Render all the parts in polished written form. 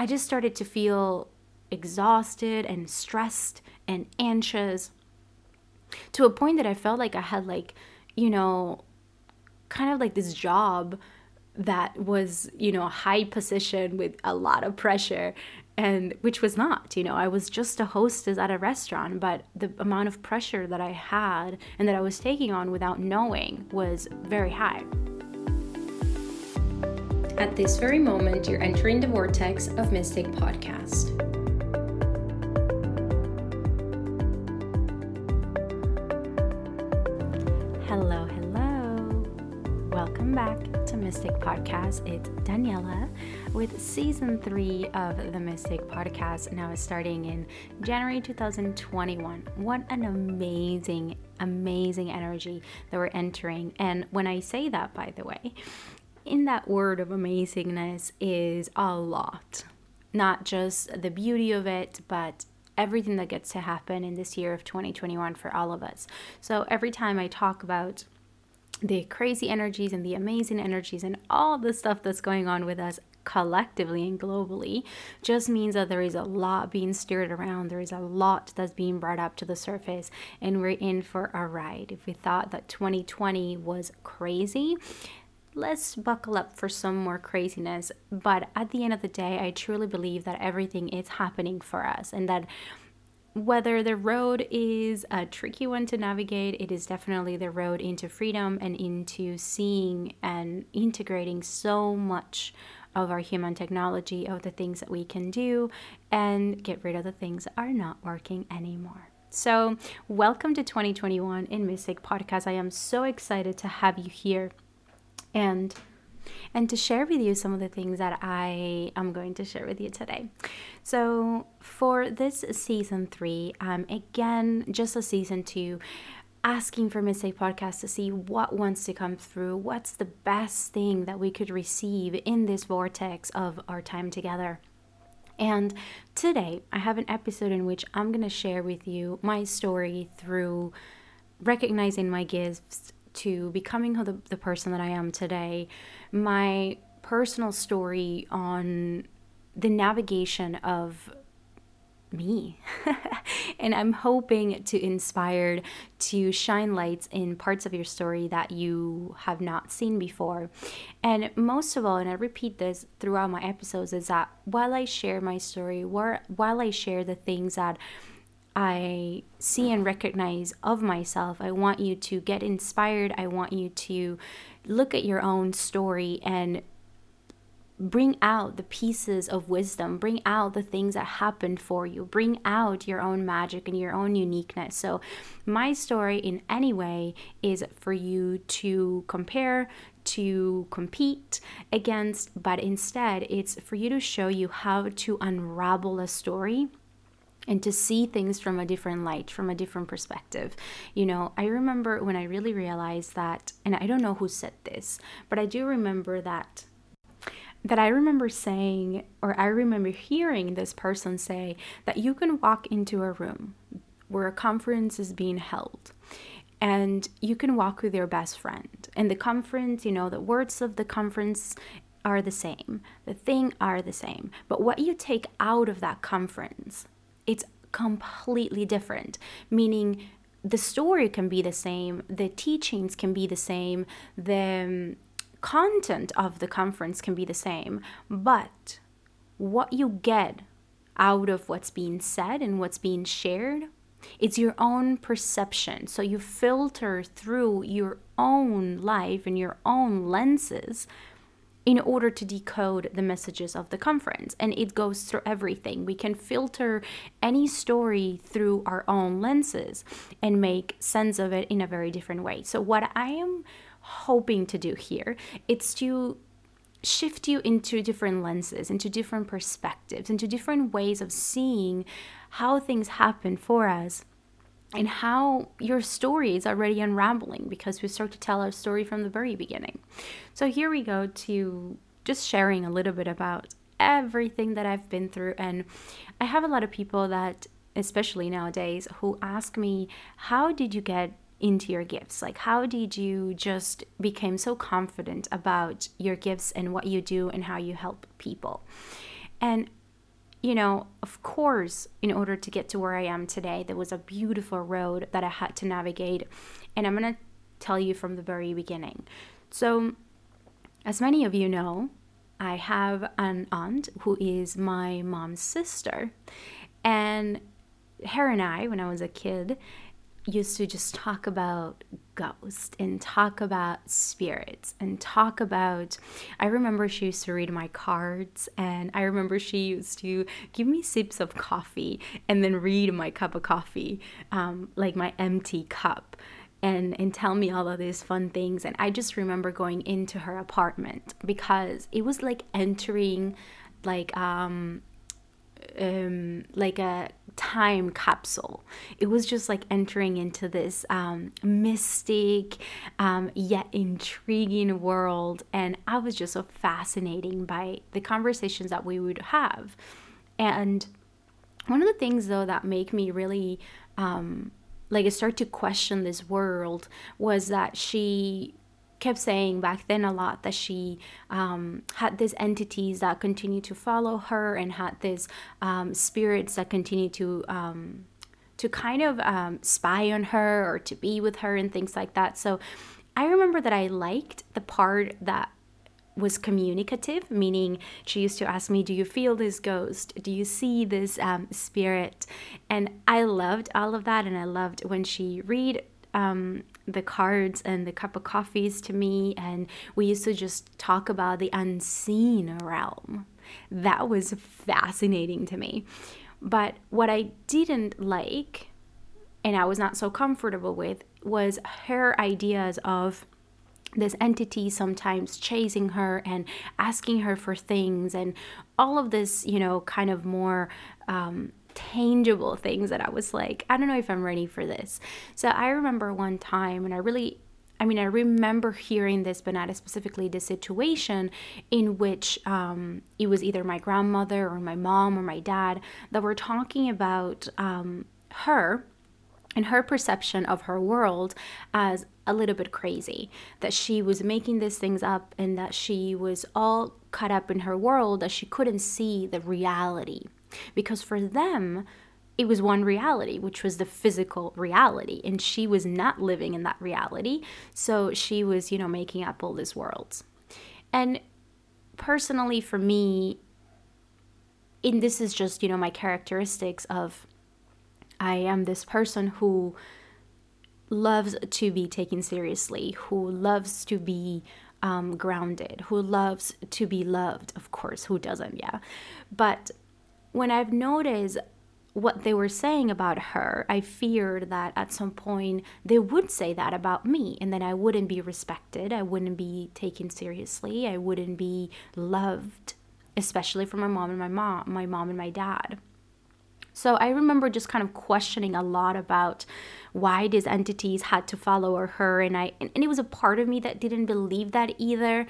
I just started to feel exhausted and stressed and anxious to a point that I felt like I had kind of like this job that was, a high position with a lot of pressure, and which was not, I was just a hostess at a restaurant, but the amount of pressure that I had and that I was taking on without knowing was very high. At this very moment, you're entering the vortex of Mystic Podcast. Hello, hello. Welcome back to Mystic Podcast. It's Daniela with season 3 of the Mystic Podcast. Now it's starting in January 2021. What an amazing energy that we're entering. And when I say that, by the way, in that word of amazingness is a lot, not just the beauty of it, but everything that gets to happen in this year of 2021 for all of us. So every time I talk about the crazy energies and the amazing energies and all the stuff that's going on with us collectively and globally, just means that there is a lot being stirred around. There is a lot that's being brought up to the surface, and we're in for a ride. If we thought that 2020 was crazy, let's buckle up for some more craziness. But at the end of the day, I truly believe that everything is happening for us, and that whether the road is a tricky one to navigate, it is definitely the road into freedom and into seeing and integrating so much of our human technology, of the things that we can do, and get rid of the things that are not working anymore. So welcome to 2021 in Mystic Podcast. I am so excited to have you here and to share with you some of the things that I am going to share with you today. So for this season 3, again, just a season 2, asking for Mystic Podcast to see what wants to come through, what's the best thing that we could receive in this vortex of our time together. And today I have an episode in which I'm going to share with you my story through recognizing my gifts, to becoming the person that I am today, my personal story on the navigation of me. And I'm hoping to inspire, to shine lights in parts of your story that you have not seen before. And most of all, and I repeat this throughout my episodes, is that while I share my story, while I share the things that I see and recognize of myself, I want you to get inspired. I want you to look at your own story and bring out the pieces of wisdom, bring out the things that happened for you, bring out your own magic and your own uniqueness. So my story in any way is for you to compare, to compete against, but instead it's for you to show you how to unravel a story and to see things from a different light, from a different perspective. I remember when I really realized that, and I don't know who said this, but I do remember that I remember saying, or I remember hearing this person say, that you can walk into a room where a conference is being held, and you can walk with your best friend. And the conference, the words of the conference are the same, the thing are the same, but what you take out of that conference, it's completely different, meaning the story can be the same, the teachings can be the same, the content of the conference can be the same, but what you get out of what's being said and what's being shared, it's your own perception. So you filter through your own life and your own lenses in order to decode the messages of the conference. And it goes through everything. We can filter any story through our own lenses and make sense of it in a very different way. So what I am hoping to do here, it's to shift you into different lenses, into different perspectives, into different ways of seeing how things happen for us, and how your story is already unraveling, because we start to tell our story from the very beginning. So here we go to just sharing a little bit about everything that I've been through. And I have a lot of people that, especially nowadays, who ask me, how did you get into your gifts? Like, how did you just become so confident about your gifts and what you do and how you help people? And you know, of course, in order to get to where I am today, there was a beautiful road that I had to navigate. And I'm going to tell you from the very beginning. So, as many of you know, I have an aunt who is my mom's sister. And her and I, when I was a kid, used to just talk about ghosts and talk about spirits and talk about, I remember she used to read my cards, and I remember she used to give me sips of coffee and then read my cup of coffee, like my empty cup, and tell me all of these fun things. And I just remember going into her apartment because it was like entering like a time capsule. It was just like entering into this mystic yet intriguing world, and I was just so fascinated by the conversations that we would have. And one of the things though that make me really like I start to question this world was that she kept saying back then a lot that she had these entities that continued to follow her, and had these spirits that continued to kind of spy on her or to be with her and things like that. So I remember that I liked the part that was communicative, meaning she used to ask me, do you feel this ghost? Do you see this spirit? And I loved all of that, and I loved when she read the cards and the cup of coffees to me, and we used to just talk about the unseen realm. That was fascinating to me. But what I didn't like, and I was not so comfortable with, was her ideas of this entity sometimes chasing her and asking her for things and all of this, you know, kind of more tangible things that I was like, I don't know if I'm ready for this. So I remember one time, and I remember hearing this, but not specifically the situation, in which it was either my grandmother or my mom or my dad that were talking about her and her perception of her world as a little bit crazy, that she was making these things up and that she was all caught up in her world, that she couldn't see the reality. Because for them, it was one reality, which was the physical reality, and she was not living in that reality. So she was, you know, making up all these worlds. And personally for me, and this is just, you know, my characteristics of, I am this person who loves to be taken seriously, who loves to be grounded, who loves to be loved. Of course, who doesn't? Yeah. But when I've noticed what they were saying about her, I feared that at some point they would say that about me, and then I wouldn't be respected, I wouldn't be taken seriously, I wouldn't be loved, especially from my mom and my dad. So I remember just kind of questioning a lot about why these entities had to follow her, and it was a part of me that didn't believe that either.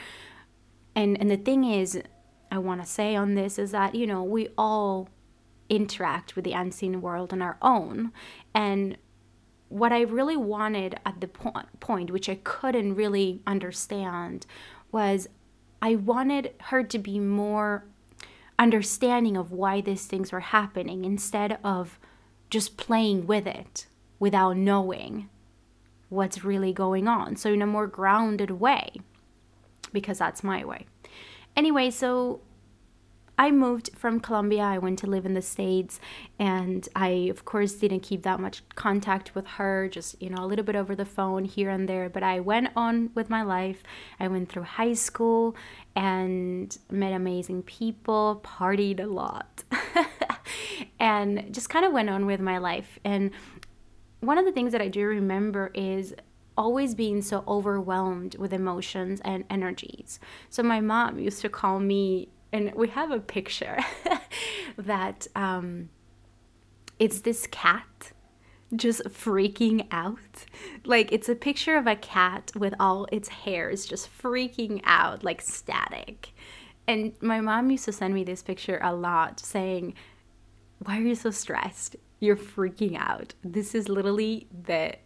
And the thing is, I want to say on this is that, you know, we all interact with the unseen world on our own. And what I really wanted at the point, which I couldn't really understand, was I wanted her to be more understanding of why these things were happening instead of just playing with it without knowing what's really going on. So in a more grounded way, because that's my way. Anyway, so I moved from Colombia. I went to live in the States, and I, of course, didn't keep that much contact with her, just, you know, a little bit over the phone here and there. But I went on with my life. I went through high school and met amazing people, partied a lot, and just kind of went on with my life. And one of the things that I do remember is always being so overwhelmed with emotions and energies. So my mom used to call me, and we have a picture that it's this cat just freaking out. Like, it's a picture of a cat with all its hairs just freaking out, like static. And my mom used to send me this picture a lot, saying, why are you so stressed? You're freaking out. This is literally the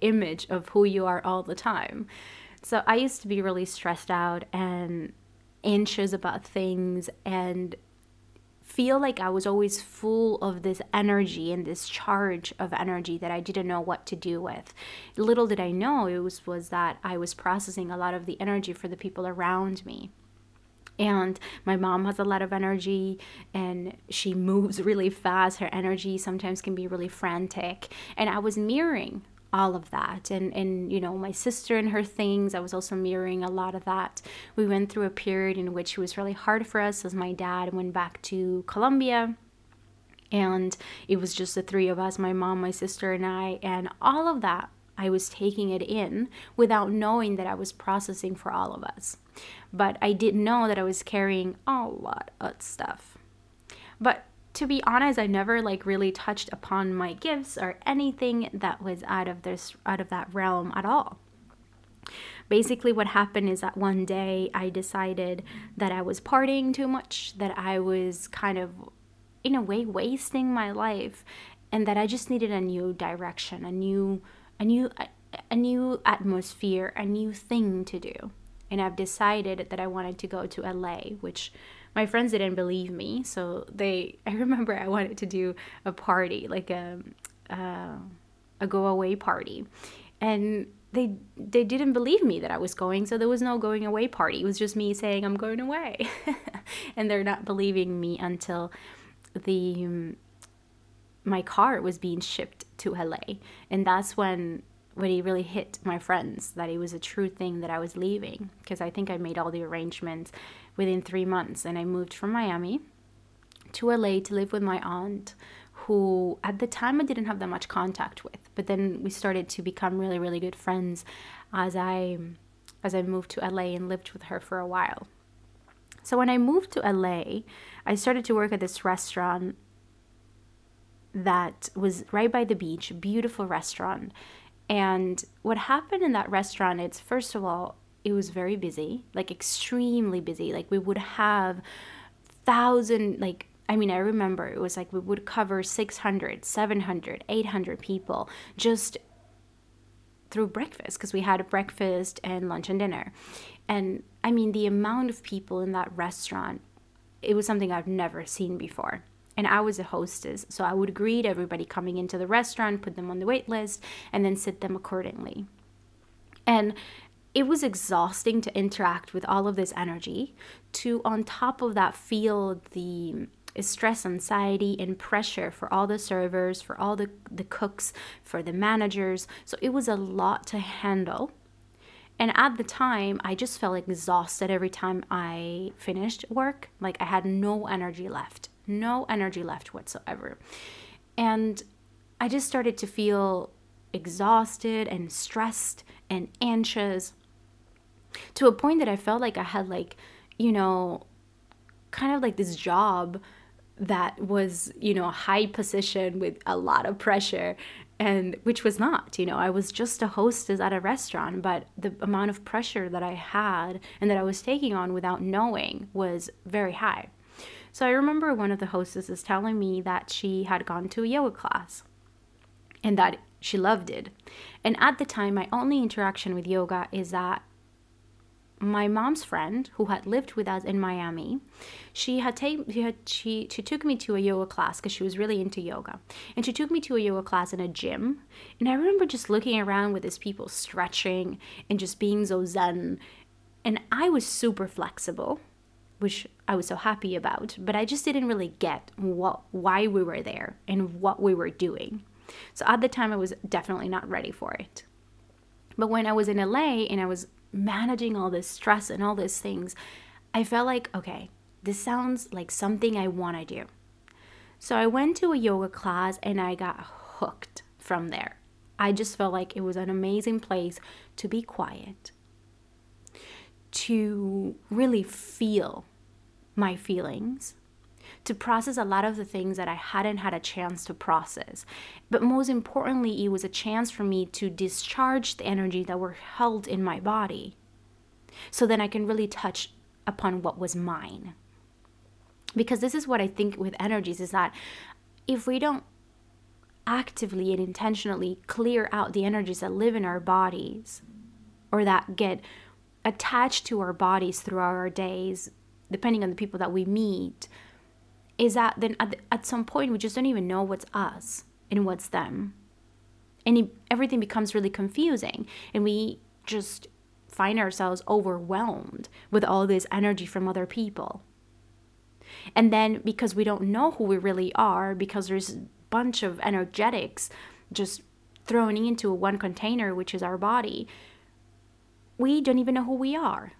image of who you are all the time. So I used to be really stressed out and anxious about things and feel like I was always full of this energy and this charge of energy that I didn't know what to do with. Little did I know it was that I was processing a lot of the energy for the people around me. And my mom has a lot of energy and she moves really fast. Her energy sometimes can be really frantic. And I was mirroring all of that. And you know, my sister and her things, I was also mirroring a lot of that. We went through a period in which it was really hard for us as my dad went back to Colombia. And it was just the three of us, my mom, my sister, and I. And all of that, I was taking it in without knowing that I was processing for all of us. But I didn't know that I was carrying a lot of stuff. But to be honest, I never really touched upon my gifts or anything that was out of that realm at all. Basically what happened is that one day I decided that I was partying too much, that I was kind of in a way wasting my life, and that I just needed a new direction, a new atmosphere, a new thing to do. And I've decided that I wanted to go to LA, which my friends didn't believe me. So I remember I wanted to do a party, like a go away party, and they didn't believe me that I was going. So there was no going away party. It was just me saying I'm going away, and they're not believing me until my car was being shipped to LA, and that's when it really hit my friends that it was a true thing that I was leaving, because I think I made all the arrangements within 3 months, and I moved from Miami to LA to live with my aunt, who at the time I didn't have that much contact with, but then we started to become really, really good friends as I moved to LA and lived with her for a while. So when I moved to LA, I started to work at this restaurant that was right by the beach, beautiful restaurant. And what happened in that restaurant, it's first of all, it was very busy, extremely busy. We would have 1,000, I remember it was we would cover 600, 700, 800 people just through breakfast, because we had a breakfast and lunch and dinner. And the amount of people in that restaurant, it was something I've never seen before. And I was a hostess, so I would greet everybody coming into the restaurant, put them on the wait list, and then sit them accordingly. And it was exhausting to interact with all of this energy, to on top of that feel the stress, anxiety, and pressure for all the servers, for all the cooks, for the managers. So it was a lot to handle. And at the time, I just felt exhausted every time I finished work. I had no energy left. No energy left whatsoever. And I just started to feel exhausted and stressed and anxious, to a point that I felt I had this job that was a high position with a lot of pressure, and which was not. I was just a hostess at a restaurant, but the amount of pressure that I had and that I was taking on without knowing was very high. So I remember one of the hostesses telling me that she had gone to a yoga class and that she loved it. And at the time, my only interaction with yoga is that my mom's friend, who had lived with us in Miami, she took me to a yoga class because she was really into yoga. And she took me to a yoga class in a gym. And I remember just looking around with these people stretching and just being so zen. And I was super flexible, which I was so happy about, but I just didn't really get why we were there and what we were doing. So at the time, I was definitely not ready for it. But when I was in LA and I was managing all this stress and all these things, I felt okay, this sounds like something I want to do. So I went to a yoga class and I got hooked from there. I just felt it was an amazing place to be quiet, to really feel my feelings, to process a lot of the things that I hadn't had a chance to process. But most importantly, it was a chance for me to discharge the energy that were held in my body, so then I can really touch upon what was mine. Because this is what I think with energies, is that if we don't actively and intentionally clear out the energies that live in our bodies, or that get attached to our bodies throughout our days, depending on the people that we meet, is that then at some point we just don't even know what's us and what's them. And everything becomes really confusing, and we just find ourselves overwhelmed with all this energy from other people. And then because we don't know who we really are, because there's a bunch of energetics just thrown into one container, which is our body, we don't even know who we are.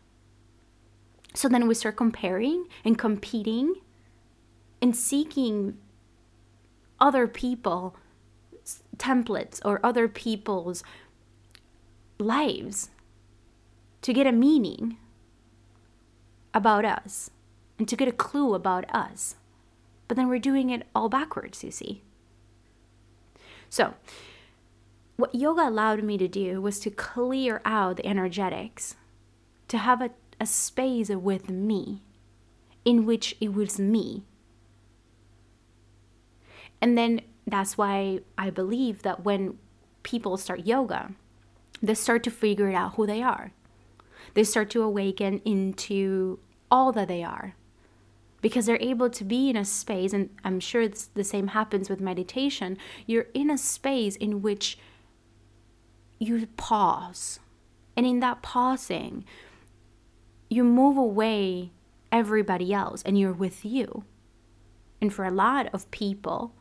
So then we start comparing and competing and seeking other people's templates or other people's lives to get a meaning about us and to get a clue about us. But then we're doing it all backwards, you see. So what yoga allowed me to do was to clear out the energetics, to have a space with me in which it was me. And then that's why I believe that when people start yoga, they start to figure out who they are. They start to awaken into all that they are, because they're able to be in a space, and I'm sure it's the same happens with meditation. You're in a space in which you pause, and in that pausing, you move away everybody else and you're with you. And for a lot of people,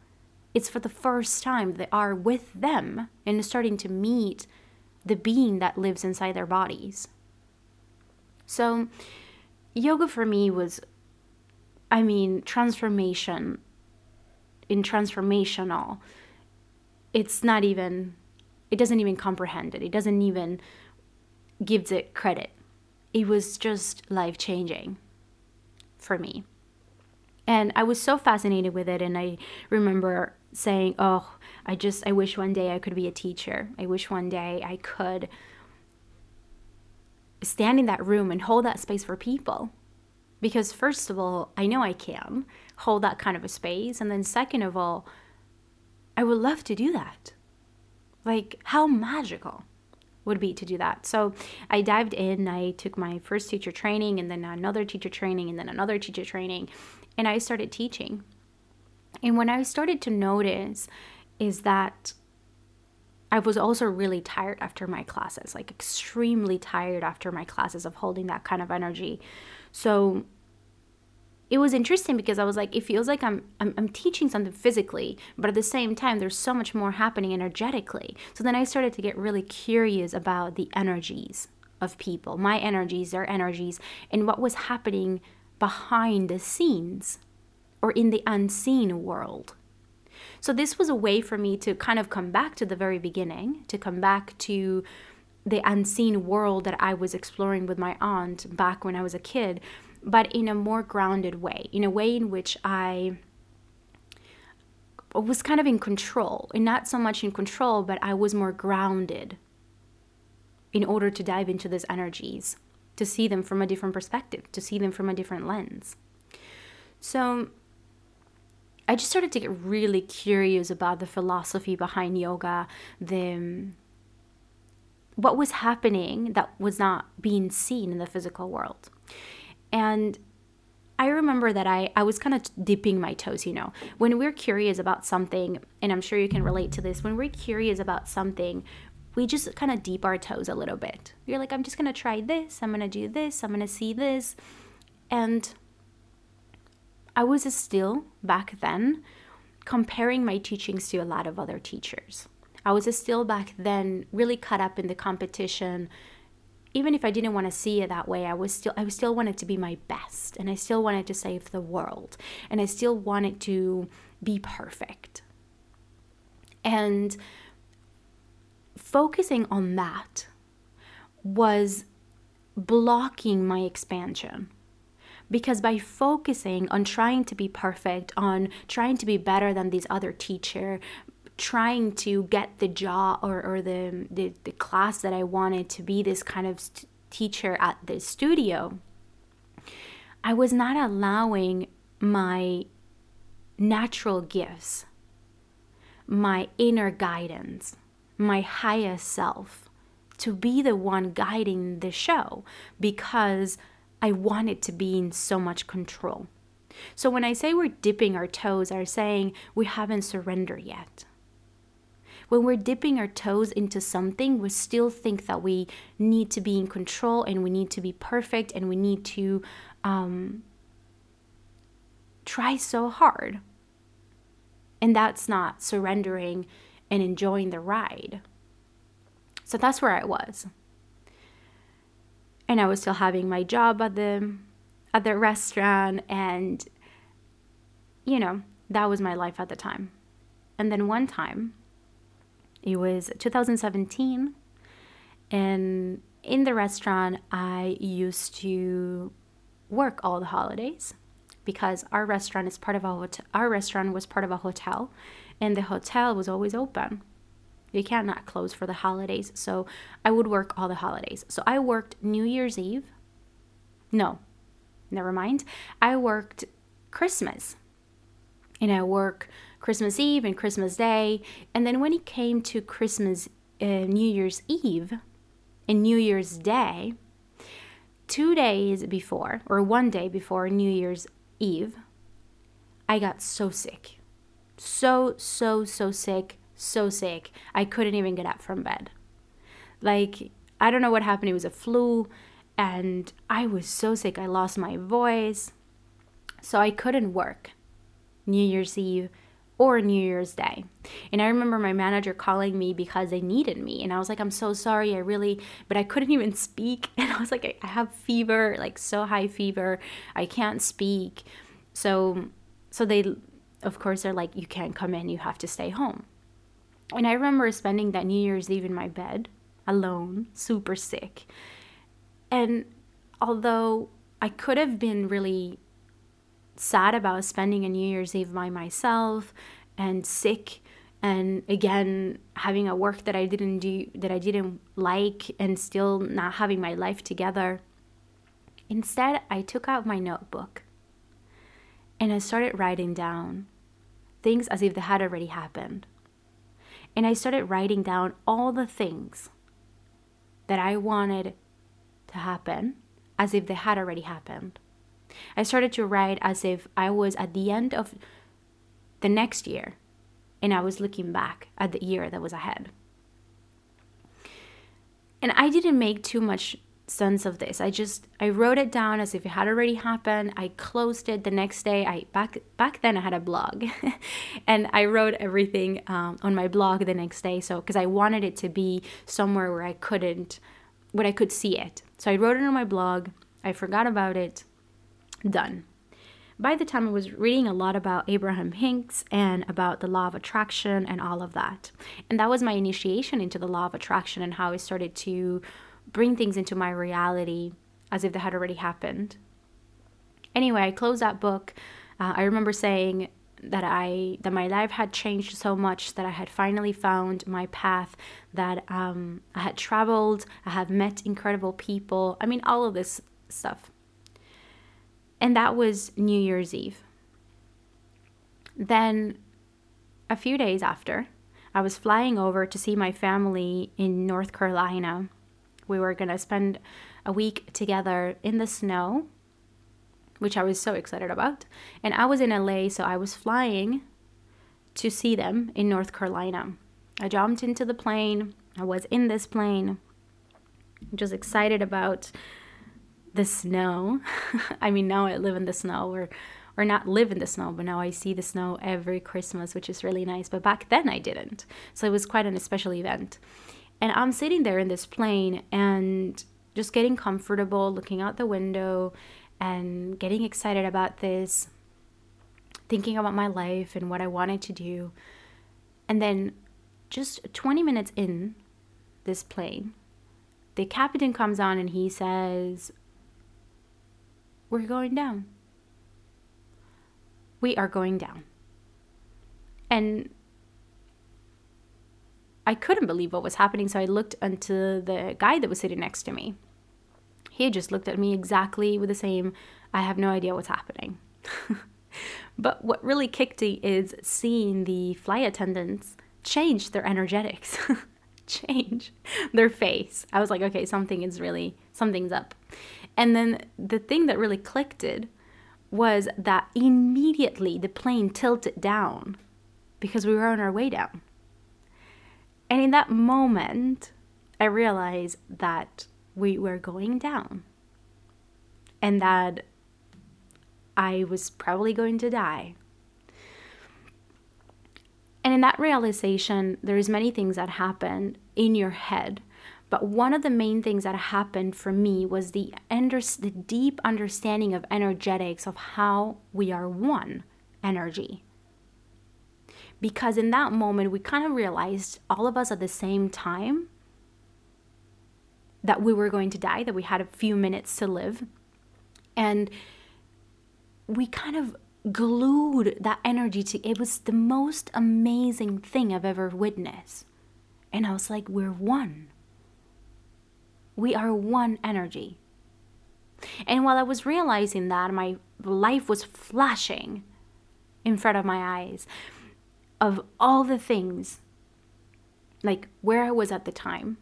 it's for the first time they are with them and starting to meet the being that lives inside their bodies. So yoga for me was, transformational. It doesn't even comprehend it. It doesn't even give it credit. It was just life-changing for me. And I was so fascinated with it. And I remember saying, I wish one day I could be a teacher. I wish one day I could stand in that room and hold that space for people. Because first of all, I know I can hold that kind of a space. And then second of all, I would love to do that. Like, how magical would be to do that. So I dived in, I took my first teacher training, and then another teacher training, and then another teacher training, and I started teaching. And when I started to notice is that I was also really tired after my classes, like extremely tired after my classes of holding that kind of energy. So it was interesting because I was like, it feels like I'm teaching something physically, but at the same time, there's so much more happening energetically. So then I started to get really curious about the energies of people, my energies, their energies, and what was happening behind the scenes or in the unseen world. So this was a way for me to kind of come back to the very beginning, to come back to the unseen world that I was exploring with my aunt back when I was a kid, but in a more grounded way, in a way in which I was kind of in control, and not so much in control, but I was more grounded in order to dive into these energies, to see them from a different perspective, to see them from a different lens. So I just started to get really curious about the philosophy behind yoga, what was happening that was not being seen in the physical world. And I remember that I was kind of dipping my toes, you know. When we're curious about something, and I'm sure you can relate to this, when we're curious about something, we just kind of dip our toes a little bit. You're like, I'm just going to try this, I'm going to do this, I'm going to see this. And I was still, back then, comparing my teachings to a lot of other teachers. I was still, back then, really caught up in the competition. Even if I didn't want to see it that way, I still wanted to be my best, and I still wanted to save the world, and I still wanted to be perfect. And focusing on that was blocking my expansion, because by focusing on trying to be perfect, on trying to be better than this other teacher, trying to get the job or the class that I wanted, to be this kind of teacher at the studio, I was not allowing my natural gifts, my inner guidance, my higher self to be the one guiding the show, because I wanted to be in so much control. So when I say we're dipping our toes, I'm saying we haven't surrendered yet. When we're dipping our toes into something, we still think that we need to be in control and we need to be perfect and we need to try so hard. And that's not surrendering and enjoying the ride. So that's where I was. And I was still having my job at the restaurant, and, you know, that was my life at the time. And then one time, it was 2017, and in the restaurant, I used to work all the holidays because our restaurant is part of a hotel, and the hotel was always open. You cannot close for the holidays, so I would work all the holidays. So I worked New Year's Eve. No. Never mind. I worked Christmas, and I worked Christmas Eve and Christmas Day. And then when it came to Christmas, New Year's Eve and New Year's Day, 2 days before, or 1 day before New Year's Eve, I got so sick. So sick. I couldn't even get up from bed. Like, I don't know what happened. It was a flu. And I was so sick, I lost my voice. So I couldn't work New Year's Eve or New Year's Day. And I remember my manager calling me because they needed me. And I was like, I'm so sorry, but I couldn't even speak. And I was like, I have fever, like so high fever. I can't speak. So they, of course, they're like, you can't come in, you have to stay home. And I remember spending that New Year's Eve in my bed, alone, super sick. And although I could have been really sad about spending a New Year's Eve by myself and sick, and again having a work that I didn't do, that I didn't like, and still not having my life together, instead I took out my notebook and I started writing down things as if they had already happened. And I started writing down all the things that I wanted to happen as if they had already happened. I started to write as if I was at the end of the next year and I was looking back at the year that was ahead. And I didn't make too much sense of this. I wrote it down as if it had already happened. I closed it the next day. Back then I had a blog and I wrote everything on my blog the next day. So because I wanted it to be somewhere where I could see it. So I wrote it on my blog. I forgot about it. Done. By the time I was reading a lot about Abraham Hicks and about the Law of Attraction and all of that. And that was my initiation into the Law of Attraction and how I started to bring things into my reality as if they had already happened. Anyway, I closed that book. I remember saying that my life had changed so much, that I had finally found my path, that I had traveled, I have met incredible people, I mean all of this stuff. And that was New Year's Eve. Then a few days after, I was flying over to see my family in North Carolina. We were going to spend a week together in the snow, which I was so excited about. And I was in LA, so I was flying to see them in North Carolina. I jumped into the plane. I was in this plane, just excited about the snow. I mean, now I live in the snow, or not live in the snow, but now I see the snow every Christmas, which is really nice. But back then I didn't. So it was quite an special event. And I'm sitting there in this plane and just getting comfortable, looking out the window, and getting excited about this, thinking about my life and what I wanted to do. And then just 20 minutes in this plane, the captain comes on and he says, "We're going down. We are going down." And I couldn't believe what was happening, so I looked into the guy that was sitting next to me. He just looked at me exactly with the same, I have no idea what's happening. But what really kicked me is seeing the flight attendants change their energetics, change their face. I was like, okay, something's up. And then the thing that really clicked was that immediately the plane tilted down because we were on our way down. And in that moment, I realized that we were going down and that I was probably going to die. And in that realization, there is many things that happen in your head. But one of the main things that happened for me was the deep understanding of energetics, of how we are one energy. Because in that moment, we kind of realized, all of us at the same time, that we were going to die, that we had a few minutes to live. And we kind of glued that energy to it. Was the most amazing thing I've ever witnessed. And I was like, we're one. We are one energy. And while I was realizing that, my life was flashing in front of my eyes of all the things, like where I was at the time,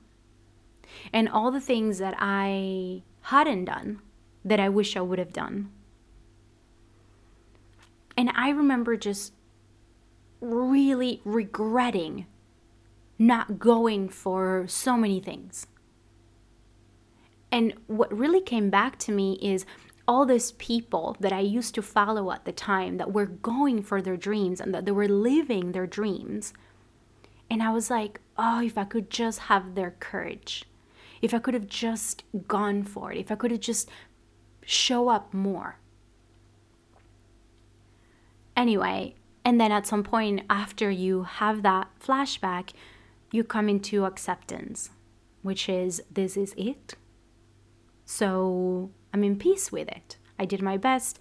and all the things that I hadn't done that I wish I would have done. And I remember just really regretting not going for so many things. And what really came back to me is all these people that I used to follow at the time that were going for their dreams and that they were living their dreams. And I was like, oh, if I could just have their courage, if I could have just gone for it, if I could have just show up more. Anyway, and then at some point after you have that flashback, you come into acceptance, which is, this is it. So I'm in peace with it. I did my best.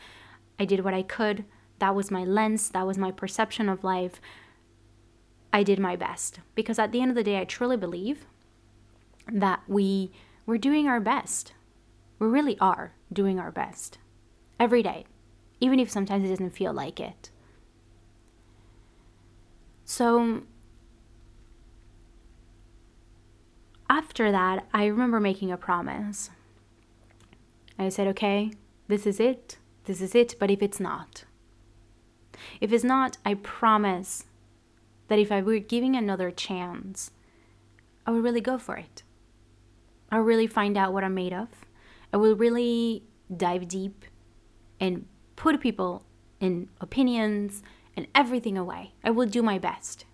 I did what I could. That was my lens. That was my perception of life. I did my best. Because at the end of the day, I truly believe that we were doing our best. We really are doing our best every day, even if sometimes it doesn't feel like it. So after that, I remember making a promise. I said, okay, this is it, but if it's not, I promise that if I were giving another chance, I would really go for it. I'll really find out what I'm made of. I will really dive deep and put people and opinions and everything away. I will do my best.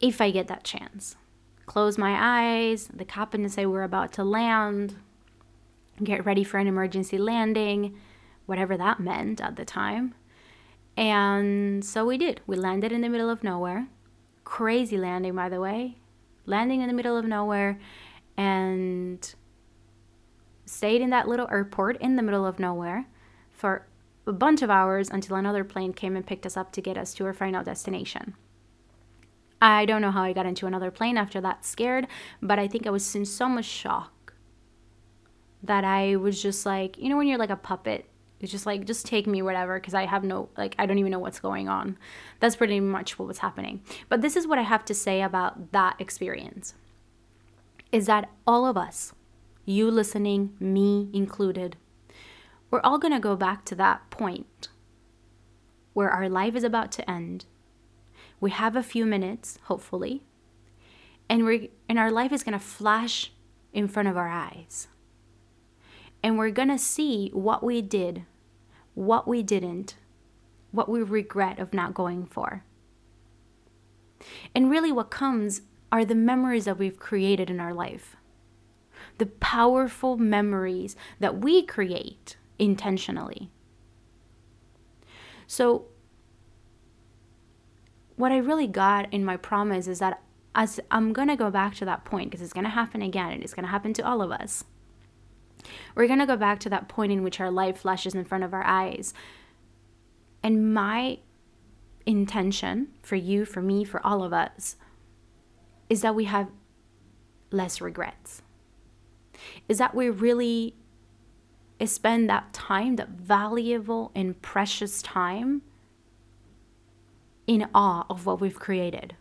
If I get that chance, close my eyes, the captain say we're about to land, get ready for an emergency landing, whatever that meant at the time. And so we did. We landed in the middle of nowhere. Crazy landing, by the way. Landing in the middle of nowhere and stayed in that little airport in the middle of nowhere for a bunch of hours until another plane came and picked us up to get us to our final destination. I don't know how I got into another plane after that, scared, but I think I was in so much shock that I was just like, you know, when you're like a puppet, it's just like, just take me, whatever, because I have no, like, I don't even know what's going on. That's pretty much what was happening. But this is what I have to say about that experience, is that all of us, you listening, me included, we're all going to go back to that point where our life is about to end. We have a few minutes, hopefully, and our life is going to flash in front of our eyes. And we're going to see what we did, what we didn't, what we regret of not going for. And really what comes are the memories that we've created in our life. The powerful memories that we create intentionally. So what I really got in my promise is that as I'm going to go back to that point, because it's going to happen again and it's going to happen to all of us. We're going to go back to that point in which our life flashes in front of our eyes. And my intention for you, for me, for all of us is that we have less regrets. Is that we really spend that time, that valuable and precious time, in awe of what we've created,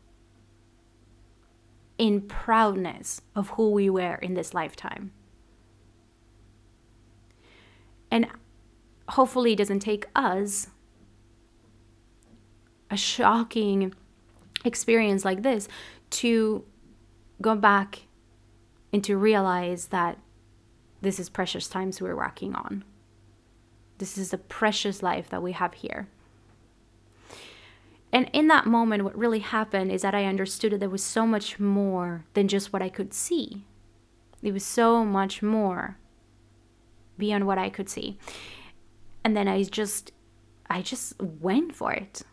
in proudness of who we were in this lifetime. And hopefully it doesn't take us a shocking experience like this to go back and to realize that this is precious times we're walking on. This is a precious life that we have here. And in that moment, what really happened is that I understood that there was so much more than just what I could see. There was so much more beyond what I could see. And then I just went for it.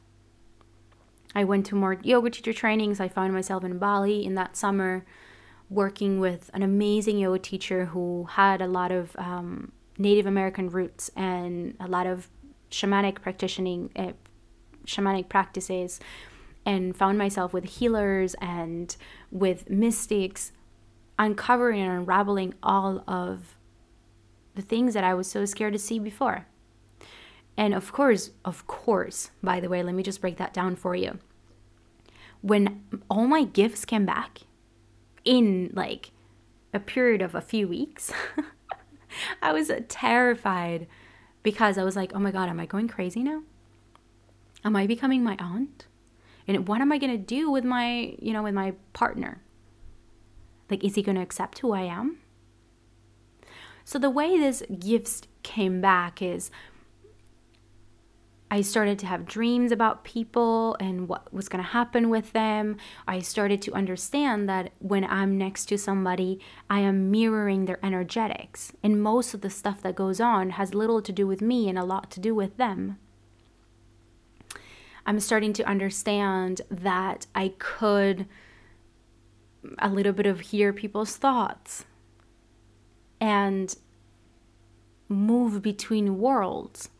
I went to more yoga teacher trainings. I found myself in Bali in that summer, working with an amazing yoga teacher who had a lot of Native American roots and a lot of shamanic practices, and found myself with healers and with mystics, uncovering and unraveling all of the things that I was so scared to see before. And of course, by the way, let me just break that down for you. When all my gifts came back in like a period of a few weeks, I was terrified because I was like, oh my God, am I going crazy now? Am I becoming my aunt? And what am I going to do with my partner? Like, is he going to accept who I am? So the way this gifts came back is I started to have dreams about people and what was going to happen with them. I started to understand that when I'm next to somebody, I am mirroring their energetics. And most of the stuff that goes on has little to do with me and a lot to do with them. I'm starting to understand that I could a little bit of hear people's thoughts and move between worlds,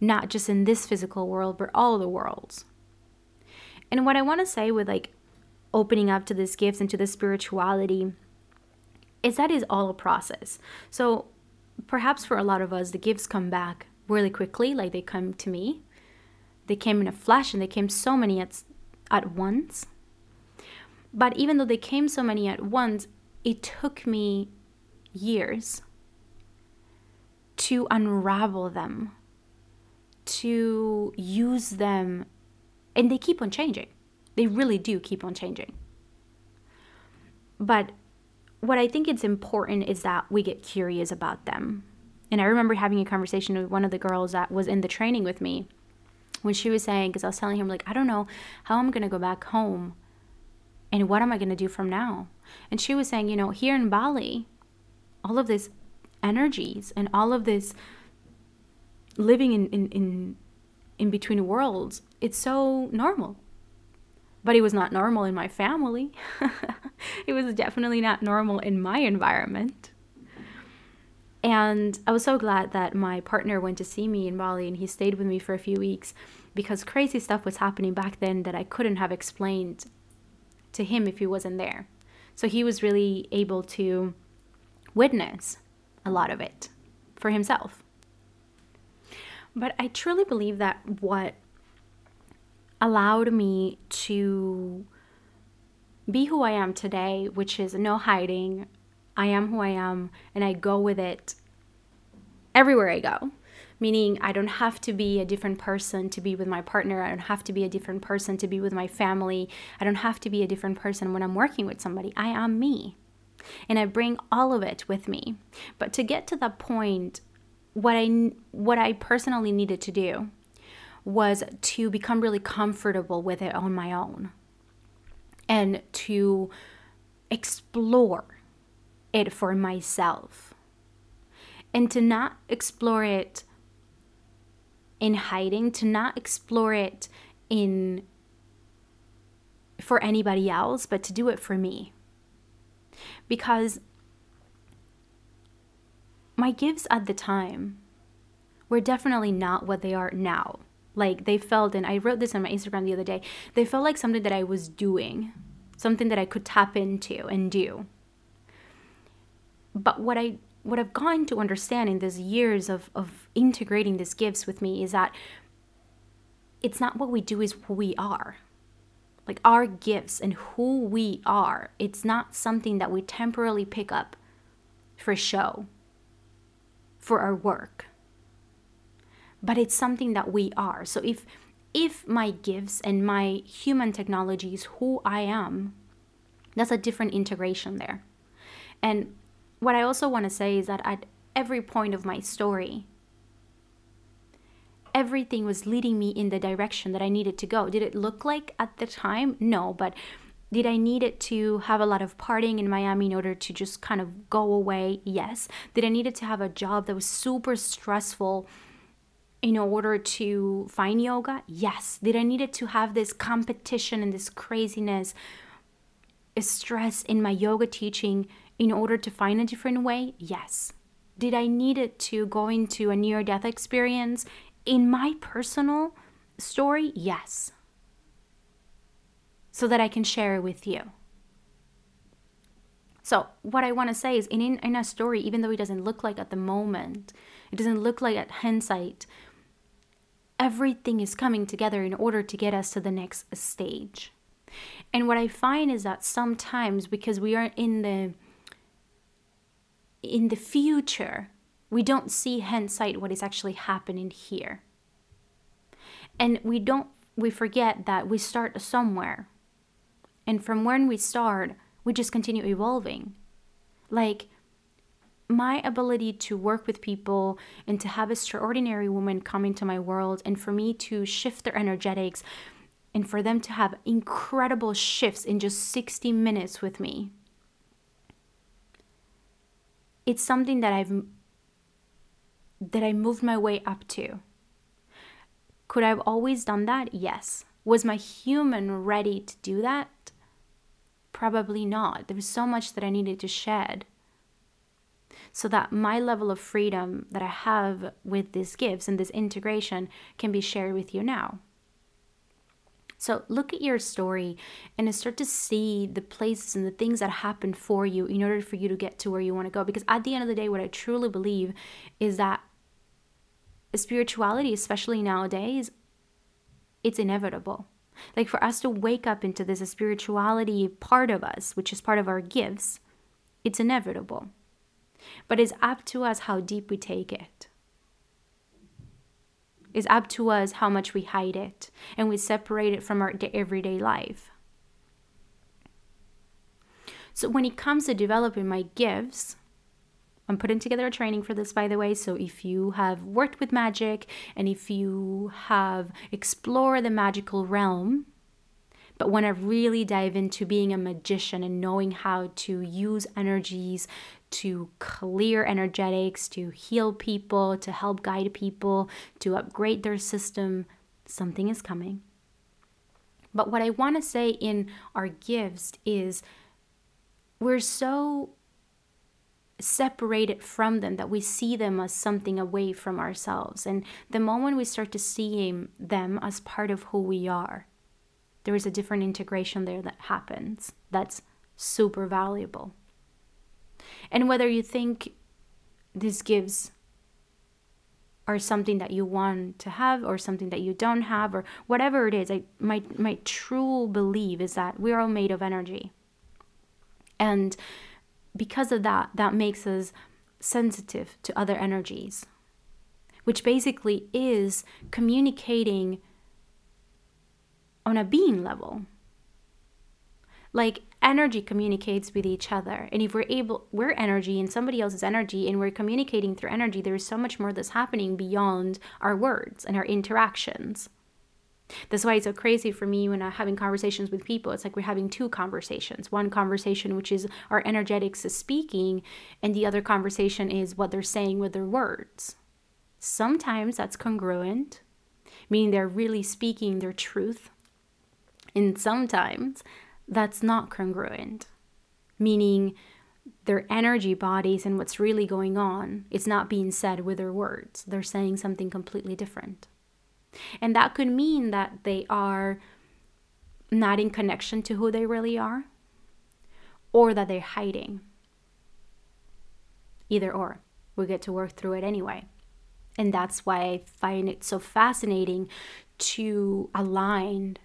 not just in this physical world, but all the worlds. And what I want to say with like opening up to these gifts and to this spirituality is that is all a process. So perhaps for a lot of us, the gifts come back really quickly, like they come to me. They came in a flash, and they came so many at once. But even though they came so many at once, it took me years to unravel them, to use them. And they keep on changing. They really do keep on changing. But what I think it's important is that we get curious about them. And I remember having a conversation with one of the girls that was in the training with me, when she was saying, because I was telling him, like, I don't know how I'm going to go back home and what am I going to do from now? And she was saying, you know, here in Bali, all of these energies and all of this living in between worlds, it's so normal. But it was not normal in my family. It was definitely not normal in my environment. And I was so glad that my partner went to see me in Bali, and he stayed with me for a few weeks, because crazy stuff was happening back then that I couldn't have explained to him if he wasn't there. So he was really able to witness a lot of it for himself. But I truly believe that what allowed me to be who I am today, which is no hiding, I am who I am, and I go with it everywhere I go. Meaning, I don't have to be a different person to be with my partner. I don't have to be a different person to be with my family. I don't have to be a different person when I'm working with somebody. I am me. And I bring all of it with me. But to get to that point, what I personally needed to do was to become really comfortable with it on my own, and to explore it for myself, and to not explore it in hiding, to not explore it in for anybody else, but to do it for me. Because my gifts at the time were definitely not what they are now. Like, they felt, and I wrote this on my Instagram the other day, they felt like something that I was doing, something that I could tap into and do. But what I've gone to understand in these years of integrating these gifts with me is that it's not what we do, is who we are. Like, our gifts and who we are, it's not something that we temporarily pick up for show. for our work. But it's something that we are. So if my gifts and my human technology is who I am, that's a different integration there. And what I also want to say is that at every point of my story, everything was leading me in the direction that I needed to go. Did it look like at the time? No, but did I need it to have a lot of partying in Miami in order to just kind of go away? Yes. Did I need it to have a job that was super stressful in order to find yoga? Yes. Did I need it to have this competition and this craziness, stress in my yoga teaching in order to find a different way? Yes. Did I need it to go into a near-death experience in my personal story? Yes. So that I can share it with you. So what I want to say is in a story, even though it doesn't look like at the moment, it doesn't look like at hindsight, everything is coming together in order to get us to the next stage. And what I find is that sometimes because we are in the future, we don't see hindsight what is actually happening here. And we forget that we start somewhere. And from when we start, we just continue evolving. Like, my ability to work with people and to have extraordinary women come into my world and for me to shift their energetics and for them to have incredible shifts in just 60 minutes with me. It's something that I moved my way up to. Could I have always done that? Yes. Was my human ready to do that? Probably not. There was so much that I needed to shed so that my level of freedom that I have with these gifts and this integration can be shared with you now. So look at your story and start to see the places and the things that happened for you in order for you to get to where you want to go. Because at the end of the day, what I truly believe is that spirituality, especially nowadays, it's inevitable. Like, for us to wake up into this spirituality part of us, which is part of our gifts, it's inevitable. But it's up to us how deep we take it. It's up to us how much we hide it and we separate it from our everyday life. So when it comes to developing my gifts, I'm putting together a training for this, by the way. So if you have worked with magic and if you have explored the magical realm, but want to really dive into being a magician and knowing how to use energies to clear energetics, to heal people, to help guide people, to upgrade their system, something is coming. But what I want to say in our gifts is we're so separated from them that we see them as something away from ourselves. And the moment we start to see them as part of who we are, there is a different integration there that happens. That's super valuable. And whether you think these gifts are something that you want to have or something that you don't have or whatever it is, my true belief is that we are all made of energy. And because of that, that makes us sensitive to other energies, which basically is communicating on a being level. Like, energy communicates with each other. And if we're energy and somebody else is energy and we're communicating through energy, there is so much more that's happening beyond our words and our interactions. That's why it's so crazy for me when I'm having conversations with people. It's like we're having two conversations. One conversation, which is our energetics is speaking, and the other conversation is what they're saying with their words. Sometimes that's congruent, meaning they're really speaking their truth. And sometimes that's not congruent, meaning their energy bodies and what's really going on is not being said with their words. They're saying something completely different. And that could mean that they are not in connection to who they really are, or that they're hiding. Either or, we get to work through it anyway. And that's why I find it so fascinating to align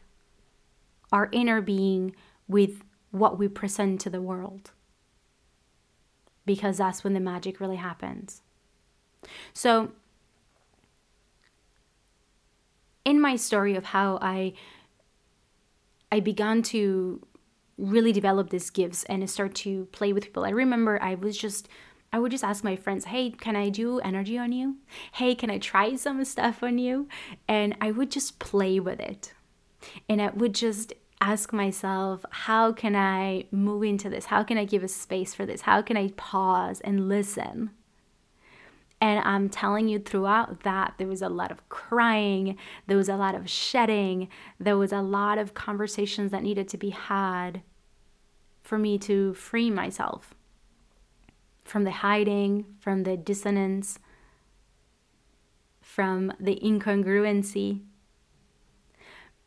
our inner being with what we present to the world. Because that's when the magic really happens. So in my story of how I began to really develop these gifts and start to play with people, I remember I would just ask my friends, hey, can I do energy on you? Hey, can I try some stuff on you? And I would just play with it. And I would just ask myself, how can I move into this? How can I give a space for this? How can I pause and listen? And I'm telling you, throughout that, there was a lot of crying. There was a lot of shedding. There was a lot of conversations that needed to be had for me to free myself from the hiding, from the dissonance, from the incongruency.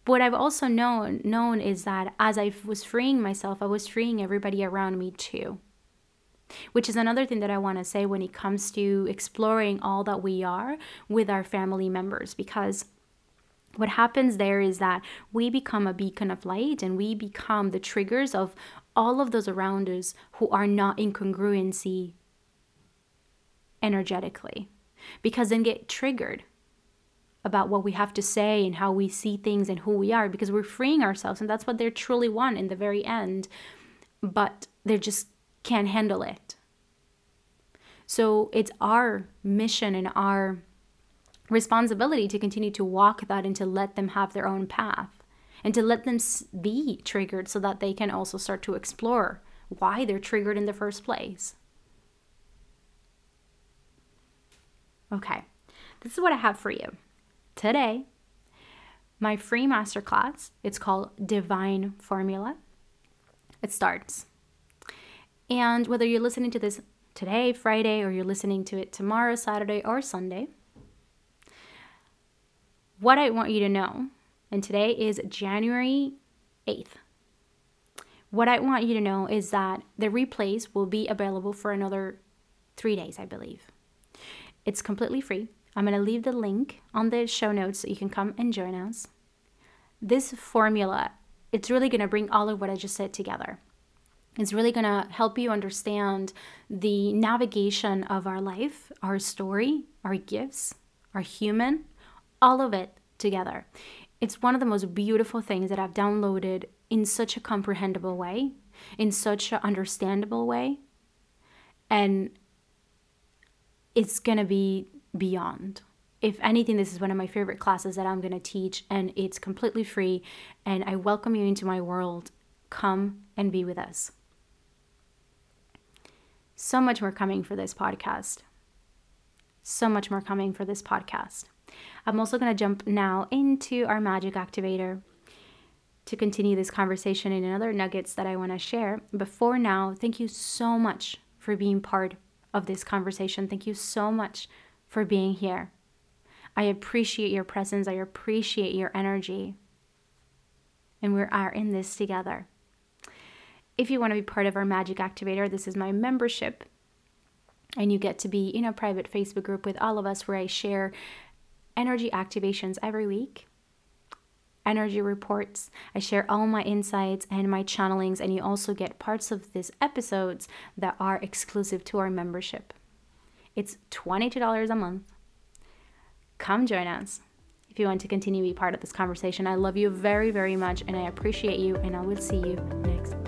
What I've also known is that as I was freeing myself, I was freeing everybody around me too, which is another thing that I want to say when it comes to exploring all that we are with our family members, because what happens there is that we become a beacon of light and we become the triggers of all of those around us who are not in congruency energetically, because then get triggered about what we have to say and how we see things and who we are, because we're freeing ourselves, and that's what they truly want in the very end, but they just can't handle it. So it's our mission and our responsibility to continue to walk that and to let them have their own path and to let them be triggered so that they can also start to explore why they're triggered in the first place. Okay, this is what I have for you today. My free masterclass, it's called Divine Formula. It starts. And whether you're listening to this today, Friday, or you're listening to it tomorrow, Saturday, or Sunday, what I want you to know, and today is January 8th, what I want you to know is that the replays will be available for another 3 days, I believe. It's completely free. I'm going to leave the link on the show notes so you can come and join us. This formula, it's really going to bring all of what I just said together. It's really going to help you understand the navigation of our life, our story, our gifts, our human, all of it together. It's one of the most beautiful things that I've downloaded in such a comprehensible way, in such an understandable way. And it's going to be beyond. If anything, this is one of my favorite classes that I'm going to teach, and it's completely free, and I welcome you into my world. Come and be with us. So much more coming for this podcast. So much more coming for this podcast. I'm also going to jump now into our Magic Activator to continue this conversation and other nuggets that I want to share. But for now, thank you so much for being part of this conversation. Thank you so much for being here. I appreciate your presence. I appreciate your energy. And we are in this together. If you want to be part of our Magic Activator, this is my membership. And you get to be in a private Facebook group with all of us where I share energy activations every week, energy reports. I share all my insights and my channelings, and you also get parts of these episodes that are exclusive to our membership. It's $22 a month. Come join us if you want to continue to be part of this conversation. I love you very, very much, and I appreciate you, and I will see you next time.